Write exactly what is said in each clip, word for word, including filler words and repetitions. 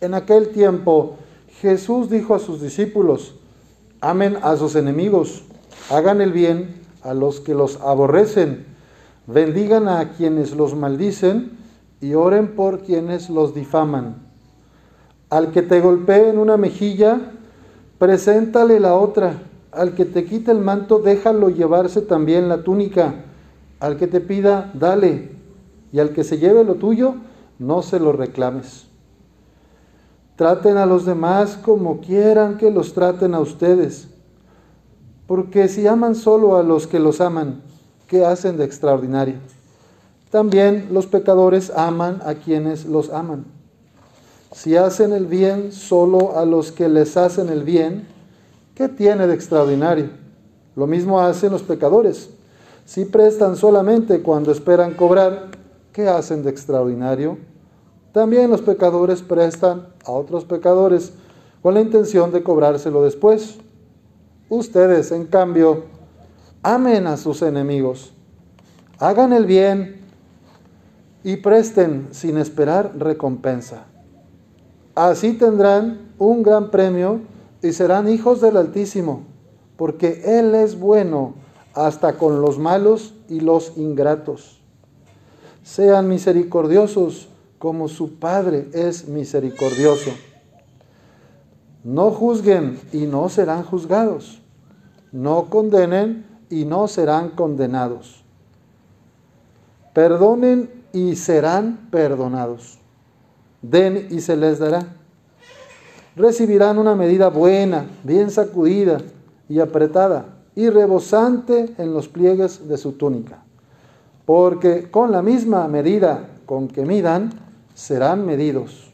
En aquel tiempo Jesús dijo a sus discípulos: amen a sus enemigos, hagan el bien a los que los aborrecen, bendigan a quienes los maldicen y oren por quienes los difaman. Al que te golpee en una mejilla, preséntale la otra. Al que te quite el manto, déjalo llevarse también la túnica. Al que te pida, dale. Y al que se lleve lo tuyo, no se lo reclames. Traten a los demás como quieran que los traten a ustedes. Porque si aman solo a los que los aman, ¿qué hacen de extraordinario? También los pecadores aman a quienes los aman. Si hacen el bien solo a los que les hacen el bien, ¿qué tiene de extraordinario? Lo mismo hacen los pecadores. Si prestan solamente cuando esperan cobrar, ¿qué hacen de extraordinario? También los pecadores prestan a otros pecadores con la intención de cobrárselo después. Ustedes, en cambio, amen a sus enemigos, hagan el bien y presten sin esperar recompensa. Así tendrán un gran premio y serán hijos del Altísimo, porque Él es bueno hasta con los malos y los ingratos. Sean misericordiosos como su Padre es misericordioso. No juzguen y no serán juzgados. No condenen y no serán condenados. Perdonen y serán perdonados. Den y se les dará. Recibirán una medida buena, bien sacudida y apretada, y rebosante en los pliegues de su túnica. Porque con la misma medida con que midan, serán medidos.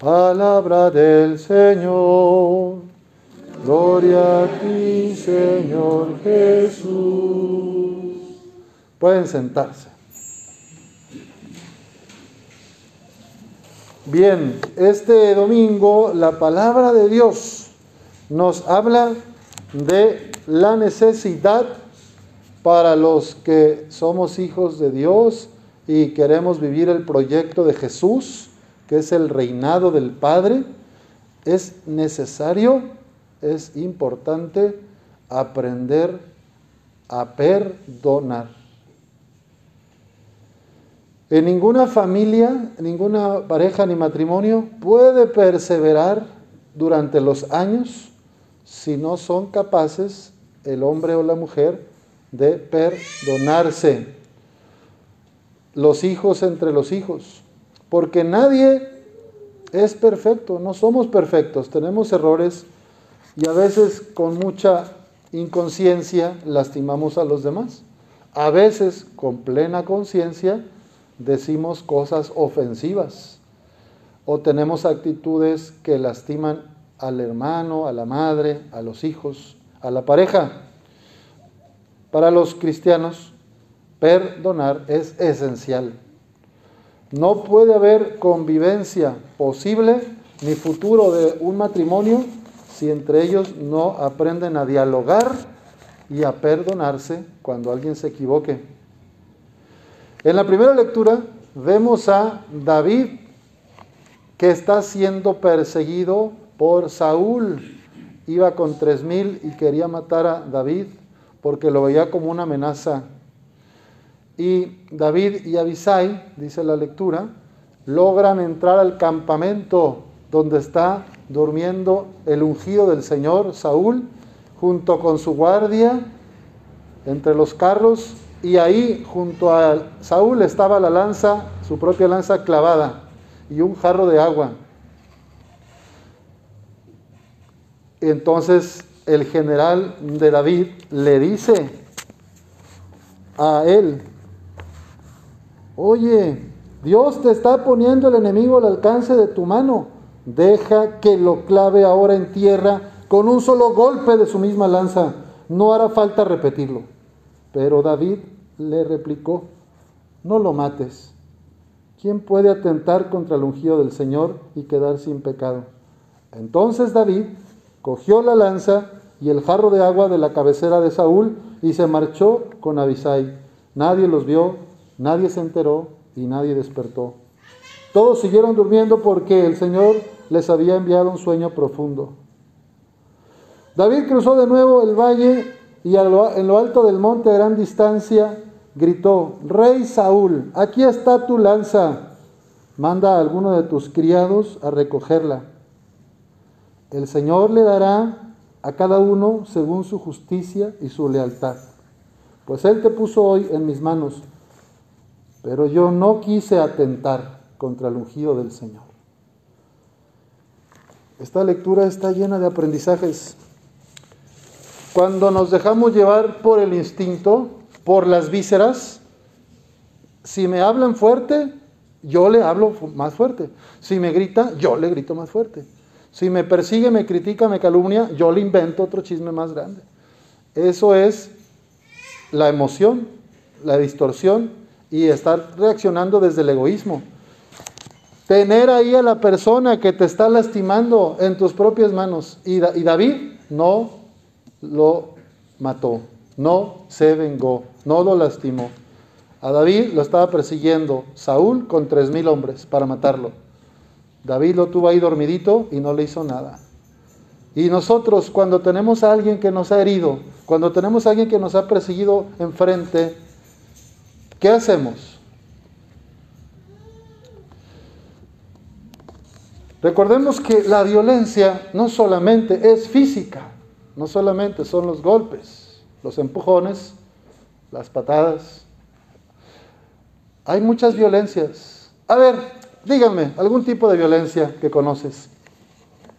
Palabra del Señor. Gloria a ti, Señor Jesús. Pueden sentarse. Bien, este domingo la palabra de Dios nos habla de la necesidad para los que somos hijos de Dios y queremos vivir el proyecto de Jesús, que es el reinado del Padre. Es necesario, es importante aprender a perdonar. En ninguna familia, ninguna pareja ni matrimonio puede perseverar durante los años si no son capaces el hombre o la mujer de perdonarse. Los hijos entre los hijos. Porque nadie es perfecto, no somos perfectos, tenemos errores y a veces con mucha inconsciencia lastimamos a los demás. A veces con plena conciencia decimos cosas ofensivas o tenemos actitudes que lastiman al hermano, a la madre, a los hijos, a la pareja. Para los cristianos, perdonar es esencial. No puede haber convivencia posible ni futuro de un matrimonio si entre ellos no aprenden a dialogar y a perdonarse cuando alguien se equivoque. En la primera lectura vemos a David que está siendo perseguido por Saúl. Iba con tres mil y quería matar a David porque lo veía como una amenaza. Y David y Abisai, dice la lectura, logran entrar al campamento donde está durmiendo el ungido del Señor, Saúl, junto con su guardia, entre los carros. Y ahí, junto a Saúl, estaba la lanza, su propia lanza clavada, y un jarro de agua. Entonces, el general de David le dice a él: oye, Dios te está poniendo el enemigo al alcance de tu mano. Deja que lo clave ahora en tierra con un solo golpe de su misma lanza. No hará falta repetirlo. Pero David le replicó: no lo mates. ¿Quién puede atentar contra el ungido del Señor y quedar sin pecado? Entonces David cogió la lanza y el jarro de agua de la cabecera de Saúl y se marchó con Abisai. Nadie los vio, nadie se enteró y nadie despertó. Todos siguieron durmiendo porque el Señor les había enviado un sueño profundo. David cruzó de nuevo el valle y en lo alto del monte a gran distancia gritó: Rey Saúl, aquí está tu lanza, manda a alguno de tus criados a recogerla. El Señor le dará a cada uno según su justicia y su lealtad, pues Él te puso hoy en mis manos, pero yo no quise atentar contra el ungido del Señor. Esta lectura está llena de aprendizajes. Cuando nos dejamos llevar por el instinto, por las vísceras, si me hablan fuerte, yo le hablo más fuerte. Si me grita, yo le grito más fuerte. Si me persigue, me critica, me calumnia, yo le invento otro chisme más grande. Eso es la emoción, la distorsión y estar reaccionando desde el egoísmo. Tener ahí a la persona que te está lastimando en tus propias manos. Y, da- y David no lo mató, no se vengó, no lo lastimó. A David lo estaba persiguiendo Saúl con tres mil hombres para matarlo. David lo tuvo ahí dormidito y no le hizo nada. Y nosotros, cuando tenemos a alguien que nos ha herido, cuando tenemos a alguien que nos ha perseguido enfrente, ¿qué hacemos? Recordemos que la violencia no solamente es física, no solamente son los golpes, los empujones, las patadas. Hay muchas violencias. A ver, díganme, algún tipo de violencia que conoces.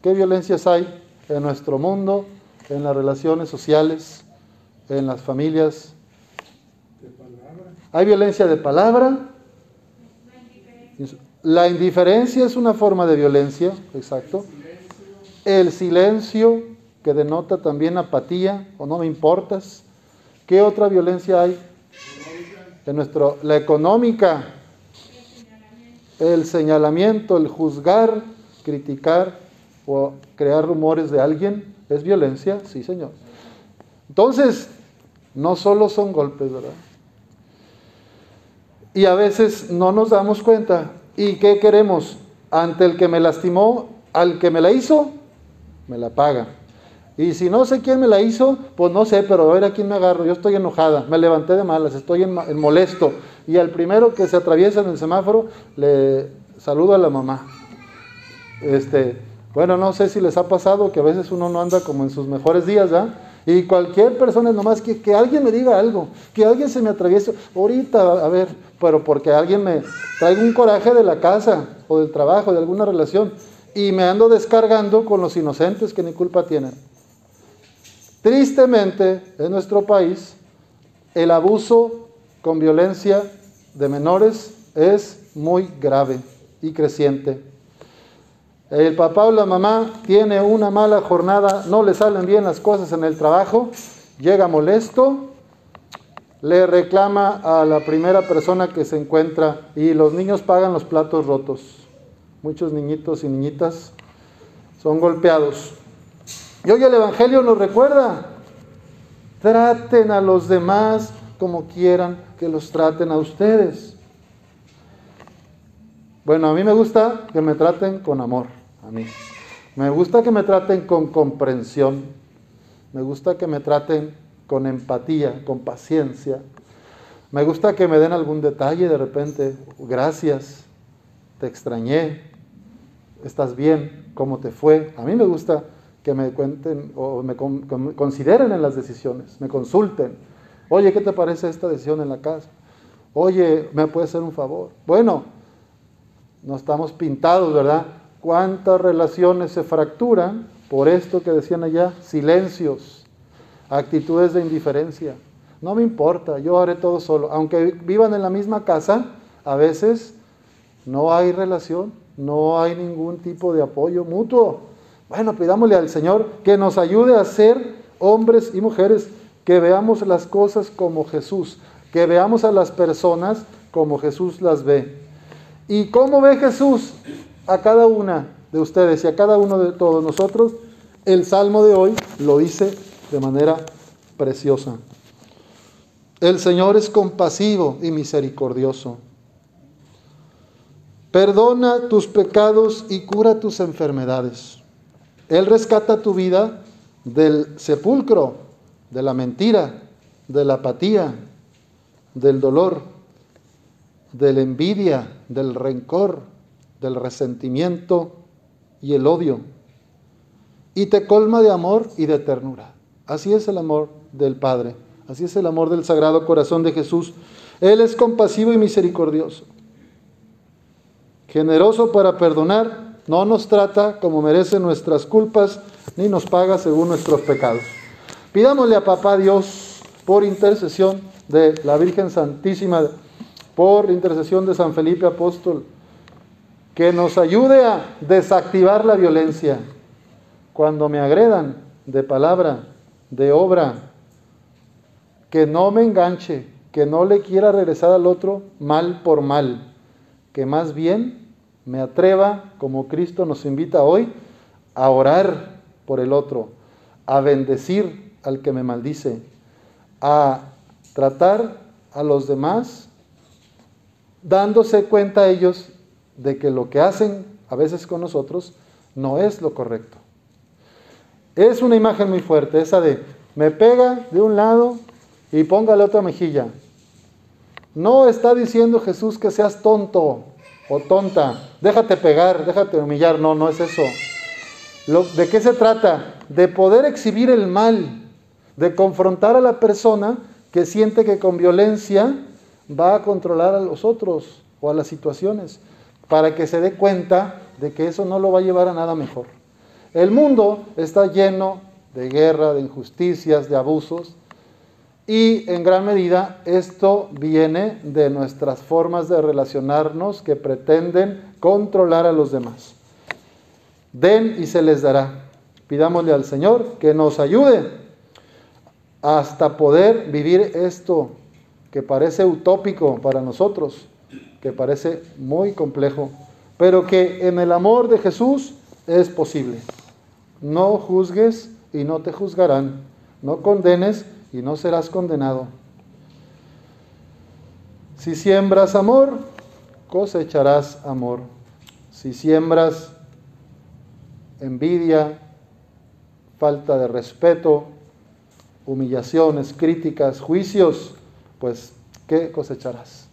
¿Qué violencias hay en nuestro mundo, en las relaciones sociales, en las familias? De palabra. Hay violencia de palabra. La indiferencia es una forma de violencia, exacto. El silencio. El silencio, que denota también apatía, o no me importas. ¿Qué otra violencia hay? En nuestro, la económica. El señalamiento. El señalamiento, el juzgar, criticar o crear rumores de alguien, ¿es violencia? Sí, señor. Entonces, no solo son golpes, ¿verdad? Y a veces no nos damos cuenta. ¿Y qué queremos? Ante el que me lastimó, al que me la hizo, me la paga. Y si no sé quién me la hizo, pues no sé, pero a ver a quién me agarro. Yo estoy enojada, me levanté de malas, estoy en, en molesto. Y al primero que se atraviesa en el semáforo, le saludo a la mamá. Este, bueno, no sé si les ha pasado que a veces uno no anda como en sus mejores días, ¿ah? ¿eh? Y cualquier persona, nomás que, que alguien me diga algo, que alguien se me atraviese. Ahorita, a ver, pero porque alguien me trae un coraje de la casa o del trabajo, de alguna relación, y me ando descargando con los inocentes que ni culpa tienen. Tristemente, en nuestro país, el abuso con violencia de menores es muy grave y creciente. El papá o la mamá tiene una mala jornada, no le salen bien las cosas en el trabajo, llega molesto, le reclama a la primera persona que se encuentra y los niños pagan los platos rotos. Muchos niñitos y niñitas son golpeados. Y hoy el Evangelio nos recuerda: traten a los demás como quieran que los traten a ustedes. Bueno, a mí me gusta que me traten con amor, a mí. Me gusta que me traten con comprensión. Me gusta que me traten con empatía, con paciencia. Me gusta que me den algún detalle de repente. Gracias, te extrañé, estás bien, ¿cómo te fue? A mí me gusta que me cuenten o me consideren en las decisiones, me consulten. Oye, ¿qué te parece esta decisión en la casa? Oye, ¿me puedes hacer un favor? Bueno, no estamos pintados, ¿verdad? ¿Cuántas relaciones se fracturan por esto que decían allá? Silencios, actitudes de indiferencia. No me importa, yo haré todo solo. Aunque vivan en la misma casa, a veces no hay relación, no hay ningún tipo de apoyo mutuo. Bueno, pidámosle al Señor que nos ayude a ser hombres y mujeres, que veamos las cosas como Jesús, que veamos a las personas como Jesús las ve. ¿Y cómo ve Jesús a cada una de ustedes y a cada uno de todos nosotros? El Salmo de hoy lo dice de manera preciosa. El Señor es compasivo y misericordioso. Perdona tus pecados y cura tus enfermedades. Él rescata tu vida del sepulcro, de la mentira, de la apatía, del dolor, de la envidia, del rencor, del resentimiento y el odio. Y te colma de amor y de ternura. Así es el amor del Padre. Así es el amor del Sagrado Corazón de Jesús. Él es compasivo y misericordioso, generoso para perdonar, no nos trata como merecen nuestras culpas, ni nos paga según nuestros pecados. Pidámosle a Papá Dios, por intercesión de la Virgen Santísima, por intercesión de San Felipe Apóstol, que nos ayude a desactivar la violencia. Cuando me agredan de palabra, de obra, que no me enganche, que no le quiera regresar al otro mal por mal, que más bien me atreva, como Cristo nos invita hoy, a orar por el otro, a bendecir al que me maldice, a tratar a los demás, dándose cuenta ellos de que lo que hacen a veces con nosotros no es lo correcto. Es una imagen muy fuerte, esa de me pega de un lado y póngale otra mejilla. No está diciendo Jesús que seas tonto o tonta, déjate pegar, déjate humillar, no, no es eso. Lo, ¿de qué se trata? De poder exhibir el mal, de confrontar a la persona que siente que con violencia va a controlar a los otros o a las situaciones, para que se dé cuenta de que eso no lo va a llevar a nada mejor. El mundo está lleno de guerra, de injusticias, de abusos, y en gran medida esto viene de nuestras formas de relacionarnos que pretenden controlar a los demás. Den y se les dará. Pidámosle al Señor que nos ayude hasta poder vivir esto que parece utópico para nosotros, que parece muy complejo, pero que en el amor de Jesús es posible. No juzgues y no te juzgarán, no condenes y no serás condenado. Si siembras amor, cosecharás amor. Si siembras envidia, falta de respeto, humillaciones, críticas, juicios, pues, ¿qué cosecharás?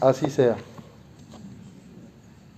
Así sea.